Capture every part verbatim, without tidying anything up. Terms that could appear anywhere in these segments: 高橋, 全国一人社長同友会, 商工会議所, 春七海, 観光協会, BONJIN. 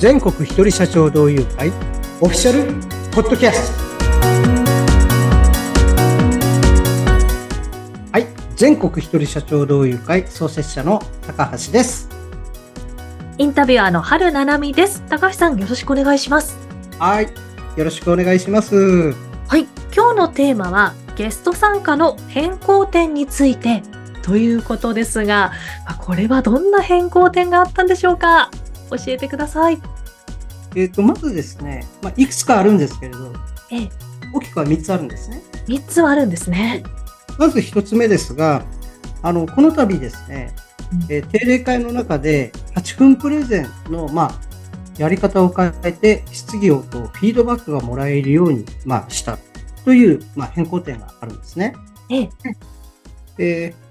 全国一人社長同友会オフィシャルポッドキャスト。はい、全国一人社長同友会創設者の高橋です。インタビュアーの春七海です。高橋さん、よろしくお願いします。はい、よろしくお願いします。はい、今日のテーマはゲスト参加の変更点についてということですが、これはどんな変更点があったんでしょうか？教えてください。えーと、まずですね、まあ、いくつかあるんですけれど、ええ、大きくはみっつあるんですね。みっつはあるんですね。まずひとつめですが、あのこの度ですね、うんえー、定例会の中ではちふんプレゼンの、まあ、やり方を変えて質疑応答、フィードバックがもらえるように、まあ、したという、まあ、変更点があるんですね。えええー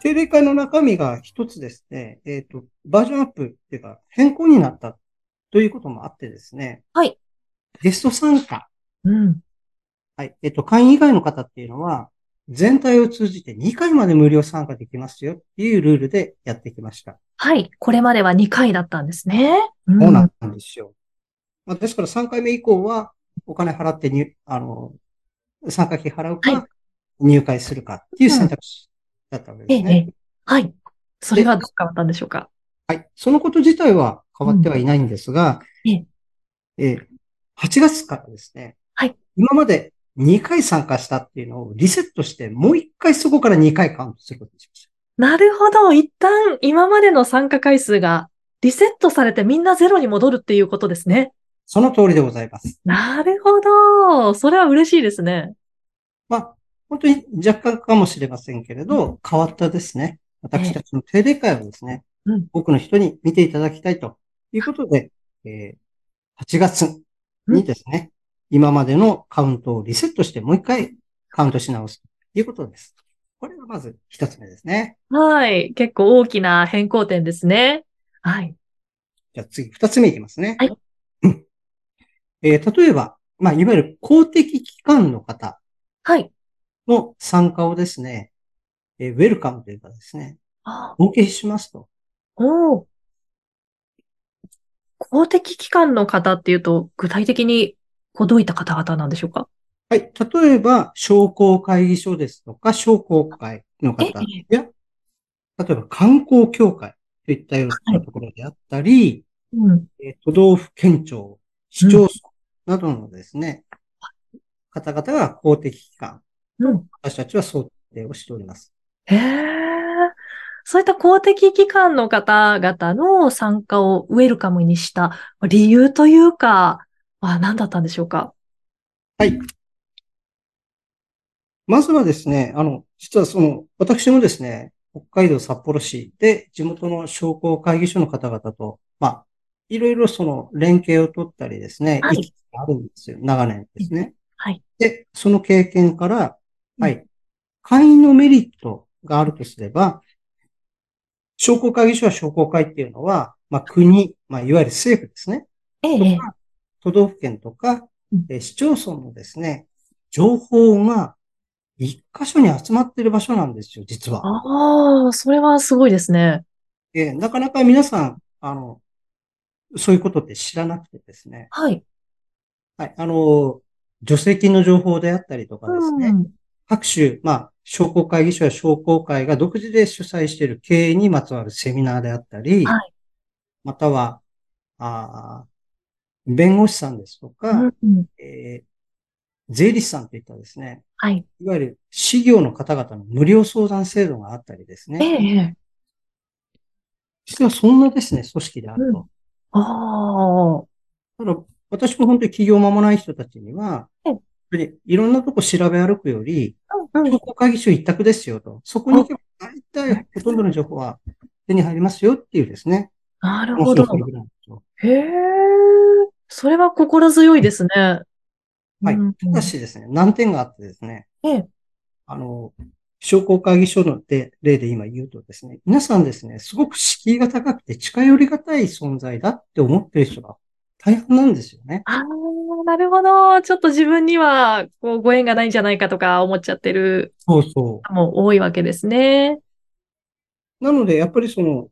定例会の中身が一つですね、えっと、バージョンアップというか変更になったということもあってですね。はい。ゲスト参加。うん。はい。えっと、会員以外の方っていうのは、全体を通じてにかいまで無料参加できますよっていうルールでやってきました。はい。これまではにかいだったんですね。うん、そうなんですよ。まあ、ですからさんかいめ以降は、お金払ってに、あの、参加費払うか、はい、入会するかっていう選択肢。うんだったわけですね。ええ、はい。それはどう変わったんでしょうか？はい。そのこと自体は変わってはいないんですが、うん、えええー、はちがつからですね、はい。今までにかい参加したっていうのをリセットして、もういっかいそこからにかいカウントすることにしました。なるほど。一旦今までの参加回数がリセットされてみんなゼロに戻るっていうことですね。その通りでございます。なるほど。それは嬉しいですね。まあ、本当に若干かもしれませんけれど、うん、変わったですね。私たちの定例会をですね、えーうん、多くの人に見ていただきたいということで、えー、はちがつにですね、うん、今までのカウントをリセットしてもう一回カウントし直すということです。これがまず一つ目ですね。はい。結構大きな変更点ですね。はい。じゃあ次二つ目いきますね。はい。えー、例えば、まあ、いわゆる公的機関の方。はい。の参加をですね、えー、ウェルカムというかですね、お受けしますと。おー。公的機関の方っていうと、具体的にどういった方々なんでしょうか？はい。例えば、商工会議所ですとか、商工会の方や、例えば観光協会といったようなところであったり、はいうんえー、都道府県庁、市町村などのですね、うん、方々が公的機関、うん、私たちは想定をしております。へー。そういった公的機関の方々の参加をウェルカムにした理由というかは何だったんでしょうか？はい。まずはですね、あの、実はその、私もですね、北海道札幌市で地元の商工会議所の方々と、まあ、いろいろその連携を取ったりですね、はい、いくつかあるんですよ。長年ですね。はい。で、その経験から、はい。会員のメリットがあるとすれば、商工会議所は商工会っていうのは、まあ国、まあいわゆる政府ですね。ええ。都道府県とか、え、市町村のですね、情報が一箇所に集まっている場所なんですよ、実は。ああ、それはすごいですね。え、なかなか皆さん、あの、そういうことって知らなくてですね。はい。はい、あの、助成金の情報であったりとかですね。うん各種、まあ、商工会議所や商工会が独自で主催している経営にまつわるセミナーであったり、はい、または、あ弁護士さんですとか、うんえー、税理士さんといったですね、はい、いわゆる事業の方々の無料相談制度があったりですね。ええ、実はそんなですね、組織であると。うん、ああ。ただ、私も本当に起業を間もない人たちには、うんいろんなとこ調べ歩くより、商工会議所一択ですよと。そこに行けば大体ほとんどの情報は手に入りますよっていうですね。なるほど。へえ、それは心強いですね。はい。ただしですね、難点があってですね。ええ。あの、商工会議所の例で今言うとですね、皆さんですね、すごく敷居が高くて近寄りがたい存在だって思ってる人が大変なんですよね。ああ、なるほど。ちょっと自分にはこうご縁がないんじゃないかとか思っちゃってる方も多いわけですね。そうそうなので、やっぱりその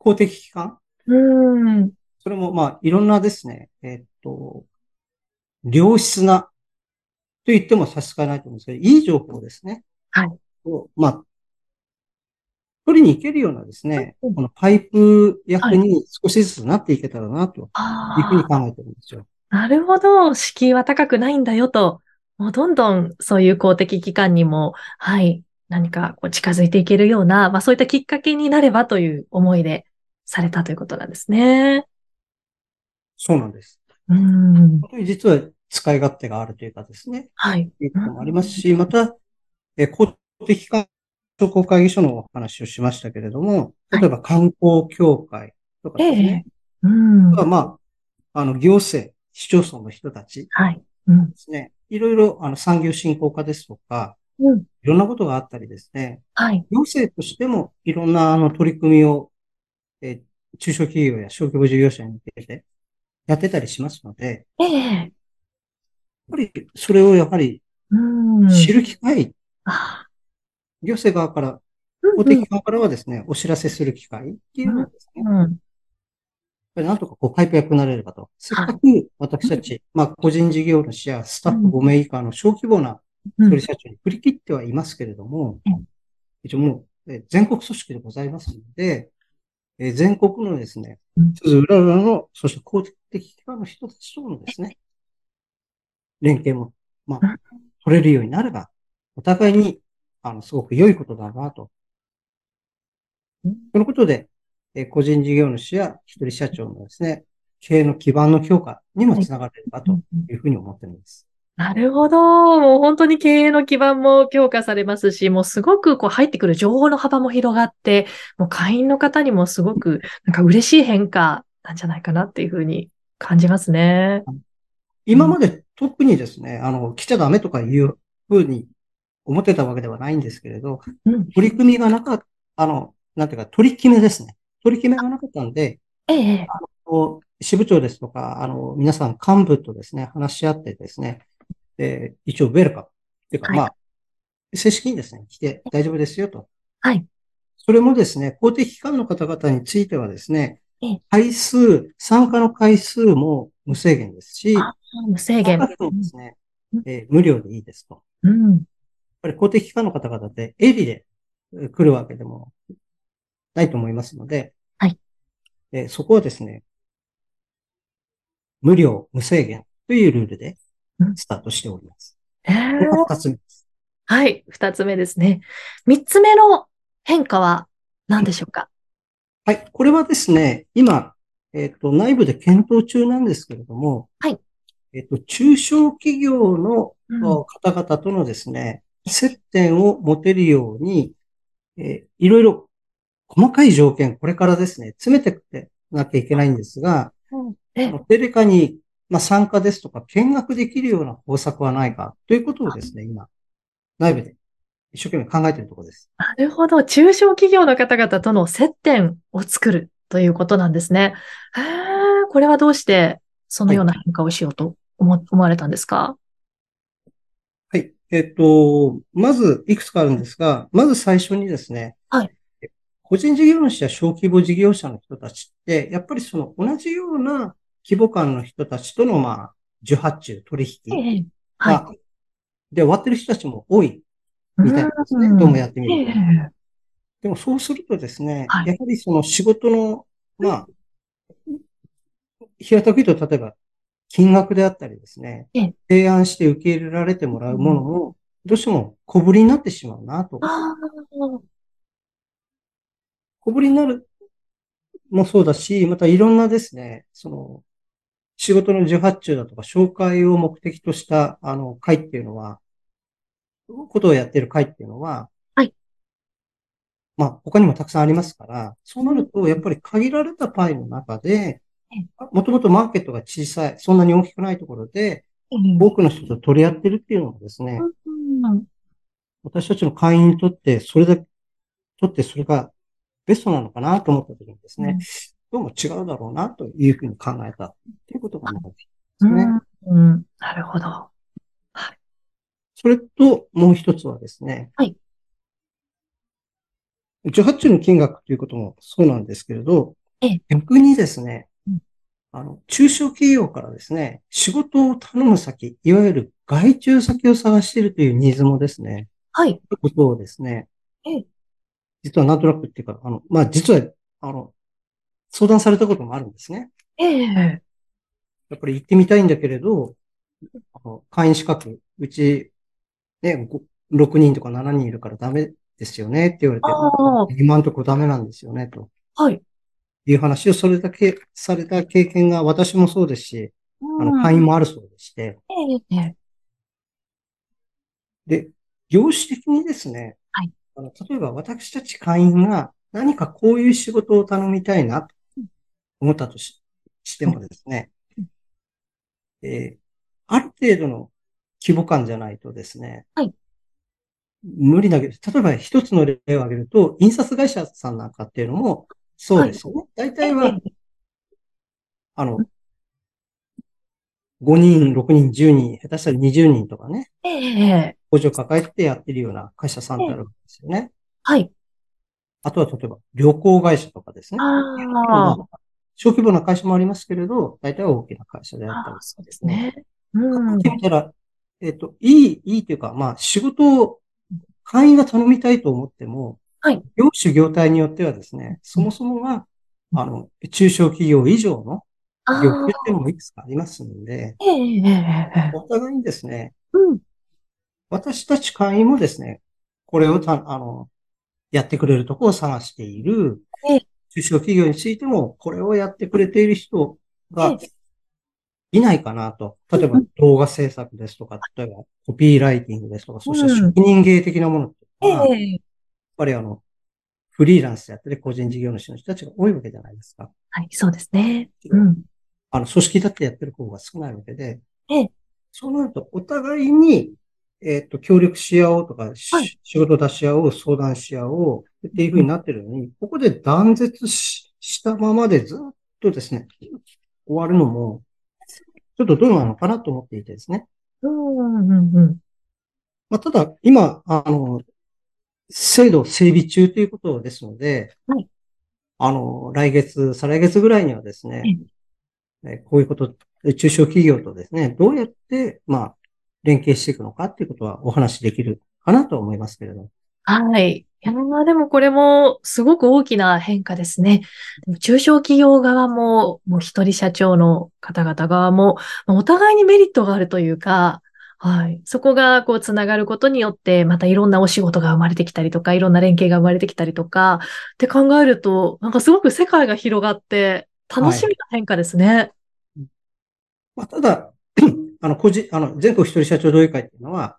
公的機関それもまあいろんなですね、えっと、良質なと言っても差し支えないと思うんですけど、いい情報ですね。はい。を、まあ、取りに行けるようなですね、このパイプ役に少しずつなっていけたらなと、いうふうに考えてるんですよ。なるほど。敷居は高くないんだよと、もうどんどんそういう公的機関にも、はい、何かこう近づいていけるような、まあそういったきっかけになればという思いでされたということなんですね。そうなんです。うん。本当に実は使い勝手があるというかですね。はい。ということもありますし、また、え公的機関商工会議所のお話をしましたけれども、例えば観光協会とかですね。はい、ええ、うん。はまあ、あの、行政、市町村の人たち、ね。はい。うん。ですね。いろいろ、あの、産業振興課ですとか、うん。いろんなことがあったりですね。はい。行政としても、いろんな、あの、取り組みを、え、中小企業や小規模事業者に向けて、やってたりしますので。ええ。やっぱり、それをやはり、うん。知る機会。ああ。行政側から、公的機関からはですね、うんうん、お知らせする機会っていうのはですね、うんうん、なんとかこうパイプ役になれればと。せっかく私たち、はい、まあ個人事業主やスタッフご名以下の小規模な一人社長に振り切ってはいますけれども、うん、一応もう全国組織でございますので、え全国のですね、つづららの、そして公的機関の人たちとのですね、連携も、まあ、取れるようになれば、お互いにあの、すごく良いことだなと。そのことで、えー、個人事業主や一人社長のですね、経営の基盤の強化にもつながれればというふうに思っています。なるほど。もう本当に経営の基盤も強化されますし、もうすごくこう入ってくる情報の幅も広がって、もう会員の方にもすごくなんか嬉しい変化なんじゃないかなっていうふうに感じますね。今まで特にですね、あの、来ちゃダメとかいうふうに思ってたわけではないんですけれど、取り組みがなかった、あの、なんていうか、取り決めですね。取り決めがなかったんで、ええ、あの支部長ですとか、あの、皆さん幹部とですね、話し合ってですね、で一応ウェルカム。っていうか、はい、まあ、正式にですね、来て大丈夫ですよと。はい。それもですね、公的機関の方々についてはですね、ええ、回数、参加の回数も無制限ですし、無制限。ですね、うんえー、無料でいいですと。うんやっぱり公的機関の方々って、エリで来るわけでもないと思いますので、はい。えそこはですね、無料、無制限というルールでスタートしております。えー、これがふたつめです。はい、二つ目ですね。三つ目の変化は何でしょうか？はい、これはですね、今、えっと、内部で検討中なんですけれども、はい。えっと、中小企業の方々とのですね、うん接点を持てるように、えー、いろいろ細かい条件、これからですね、詰めてくってなきゃいけないんですが、テレカに、まあ、参加ですとか見学できるような方策はないかということをですね、今、内部で一生懸命考えているところです。なるほど。中小企業の方々との接点を作るということなんですね。へー、これはどうしてそのような変化をしようと思、はい、思われたんですか？えっと、まず、いくつかあるんですが、まず最初にですね、はい。個人事業主や小規模事業者の人たちって、やっぱりその同じような規模感の人たちとの、まあ、受発注、取引が、はい、で、終わってる人たちも多い、みたいなんですね。どうもやってみると。でも、そうするとですね、はい、やはりその仕事の、まあ、平たく言うと、例えば、金額であったりですね、提案して受け入れられてもらうものを、どうしても小ぶりになってしまうなと。小ぶりになるもそうだし、またいろんなですね、その、仕事の受発注だとか、紹介を目的とした、あの、会っていうのは、ことをやっている会っていうのは、はい。まあ、他にもたくさんありますから、そうなると、やっぱり限られたパイの中で、もともとマーケットが小さい、そんなに大きくないところで、多くの人と取り合ってるっていうのもですね、私たちの会員にとって、それだけ、とってそれがベストなのかなと思ったときにですね、どうも違うだろうなというふうに考えたっていうことが分かってきますね。うんうん、なるほど。はい。それと、もう一つはですね、はい。受発注の金額ということもそうなんですけれど、逆にですね、あの、中小企業からですね、仕事を頼む先、いわゆる外注先を探しているというニーズもですね、はい。ということをですね、ええ、実はなんとなくっていうか、あの、まあ、実は、あの、相談されたこともあるんですね。ええ。やっぱり行ってみたいんだけれど、あの会員資格、うち、ね、ろくにんとかしちにんいるからダメですよねって言われて、今のところダメなんですよね、と。はい。いう話をそれだけされた経験が私もそうですし、うん、あの、会員もあるそうでして。ええ。で、業種的にですね、はい、あの例えば私たち会員が何かこういう仕事を頼みたいなと思ったと し, してもですね、うんえー、ある程度の規模感じゃないとですね、はい、無理だけど、例えば一つの例を挙げると、印刷会社さんなんかっていうのもそうですよね。はい、大体は、あの、ごにん、ろくにん、じゅうにん、下手したらにじゅうにんとかね。えー工場を抱えてやってるような会社さんってあるんですよね。はい。あとは例えば旅行会社とかですね。ああ。小規模な会社もありますけれど、大体は大きな会社であったりするんですね。そうですね。うん。だから、えっと、いい、いいというか、まあ仕事を会員が頼みたいと思っても、はい。業種業態によってはですね、そもそもは、あの、中小企業以上の業種ってもいくつかありますので、ええお互いにですね、うん。私たち会員もですね、これをた、あの、やってくれるところを探している、中小企業についても、これをやってくれている人がいないかなと。例えば動画制作ですとか、例えばコピーライティングですとか、そうした職人芸的なものっていうのは、やっぱりあの、フリーランスでやってる個人事業主の人たちが多いわけじゃないですか。はい、そうですね。うん。あの、組織だってやってる方が少ないわけで、そうなるとお互いに、えっと、協力し合おうとか、はい、仕事出し合おう、相談し合おうっていう風になってるのに、ここで断絶 し, したままでずっとですね、終わるのも、ちょっとどうなのかなと思っていてですね。うんうんうんまあ、ただ、今、あの、制度整備中ということですので、はい、あの、来月、再来月ぐらいにはですね、はい、こういうこと、中小企業とですね、どうやって、まあ、連携していくのかっていうことはお話できるかなと思いますけれど。はい。いや、まあでもこれもすごく大きな変化ですね。でも中小企業側も、もう一人社長の方々側も、お互いにメリットがあるというか、はい。そこがこうつながることによって、またいろんなお仕事が生まれてきたりとか、いろんな連携が生まれてきたりとか、って考えると、なんかすごく世界が広がって、楽しみな変化ですね。はい、まあただ、あの、個人、あの、全国一人社長同友会っていうのは、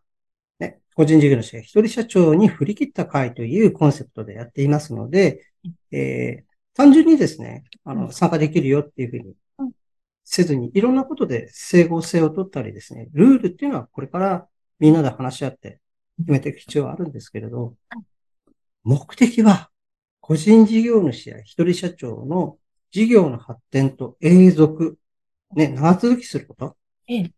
ね、個人事業主が一人社長に振り切った会というコンセプトでやっていますので、えー、単純にですね、あの、参加できるよっていうふうにせずに、いろんなことで整合性を取ったりですね、ルールっていうのはこれからみんなで話し合って決めていく必要はあるんですけれど、目的は、個人事業主や一人社長の事業の発展と永続、ね、長続きすること。ええ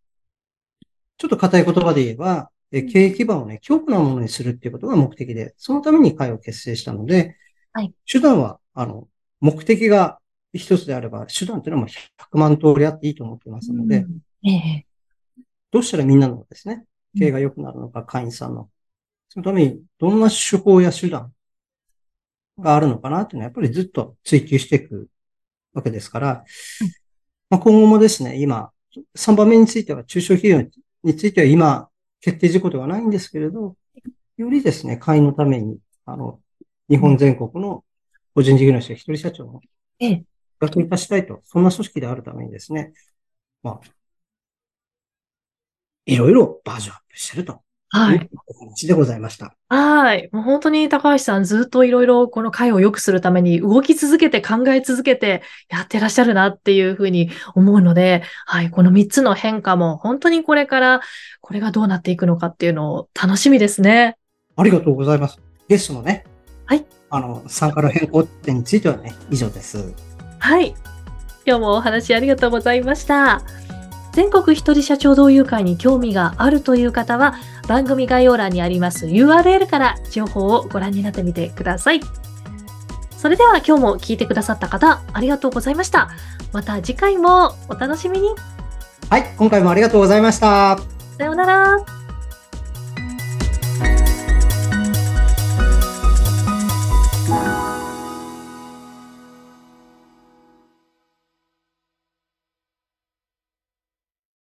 ちょっと固い言葉で言えば、え経営基盤をね、強固なものにするっていうことが目的で、そのために会を結成したので、はい、手段は、あの、目的が一つであれば、手段っていうのはもうひゃくまん通りあっていいと思ってますので、うんえー、どうしたらみんなのですね、経営が良くなるのか、会員さんの。そのために、どんな手法や手段があるのかなっていうのは、やっぱりずっと追求していくわけですから、うんまあ、今後もですね、今、さんばんめについては中小企業にについては今、決定事項ではないんですけれど、よりですね、会員のために、あの、日本全国の個人事業主や一人社長の役に立ちたいと、そんな組織であるためにですね、まあ、いろいろバージョンアップしてると。はい。お話でございました。はい。もう本当に高橋さん、ずっといろいろこの会を良くするために動き続けて考え続けてやってらっしゃるなっていうふうに思うので、はい。このみっつの変化も本当にこれから、これがどうなっていくのかっていうのを楽しみですね。ありがとうございます。ゲストのね、はい。あの、参加の変更点についてはね、以上です。はい。今日もお話ありがとうございました。全国一人社長同友会に興味があるという方は、番組概要欄にあります ユーアールエル から情報をご覧になってみてください。それでは今日も聞いてくださった方、ありがとうございました。また次回もお楽しみに。はい、今回もありがとうございました。さようなら。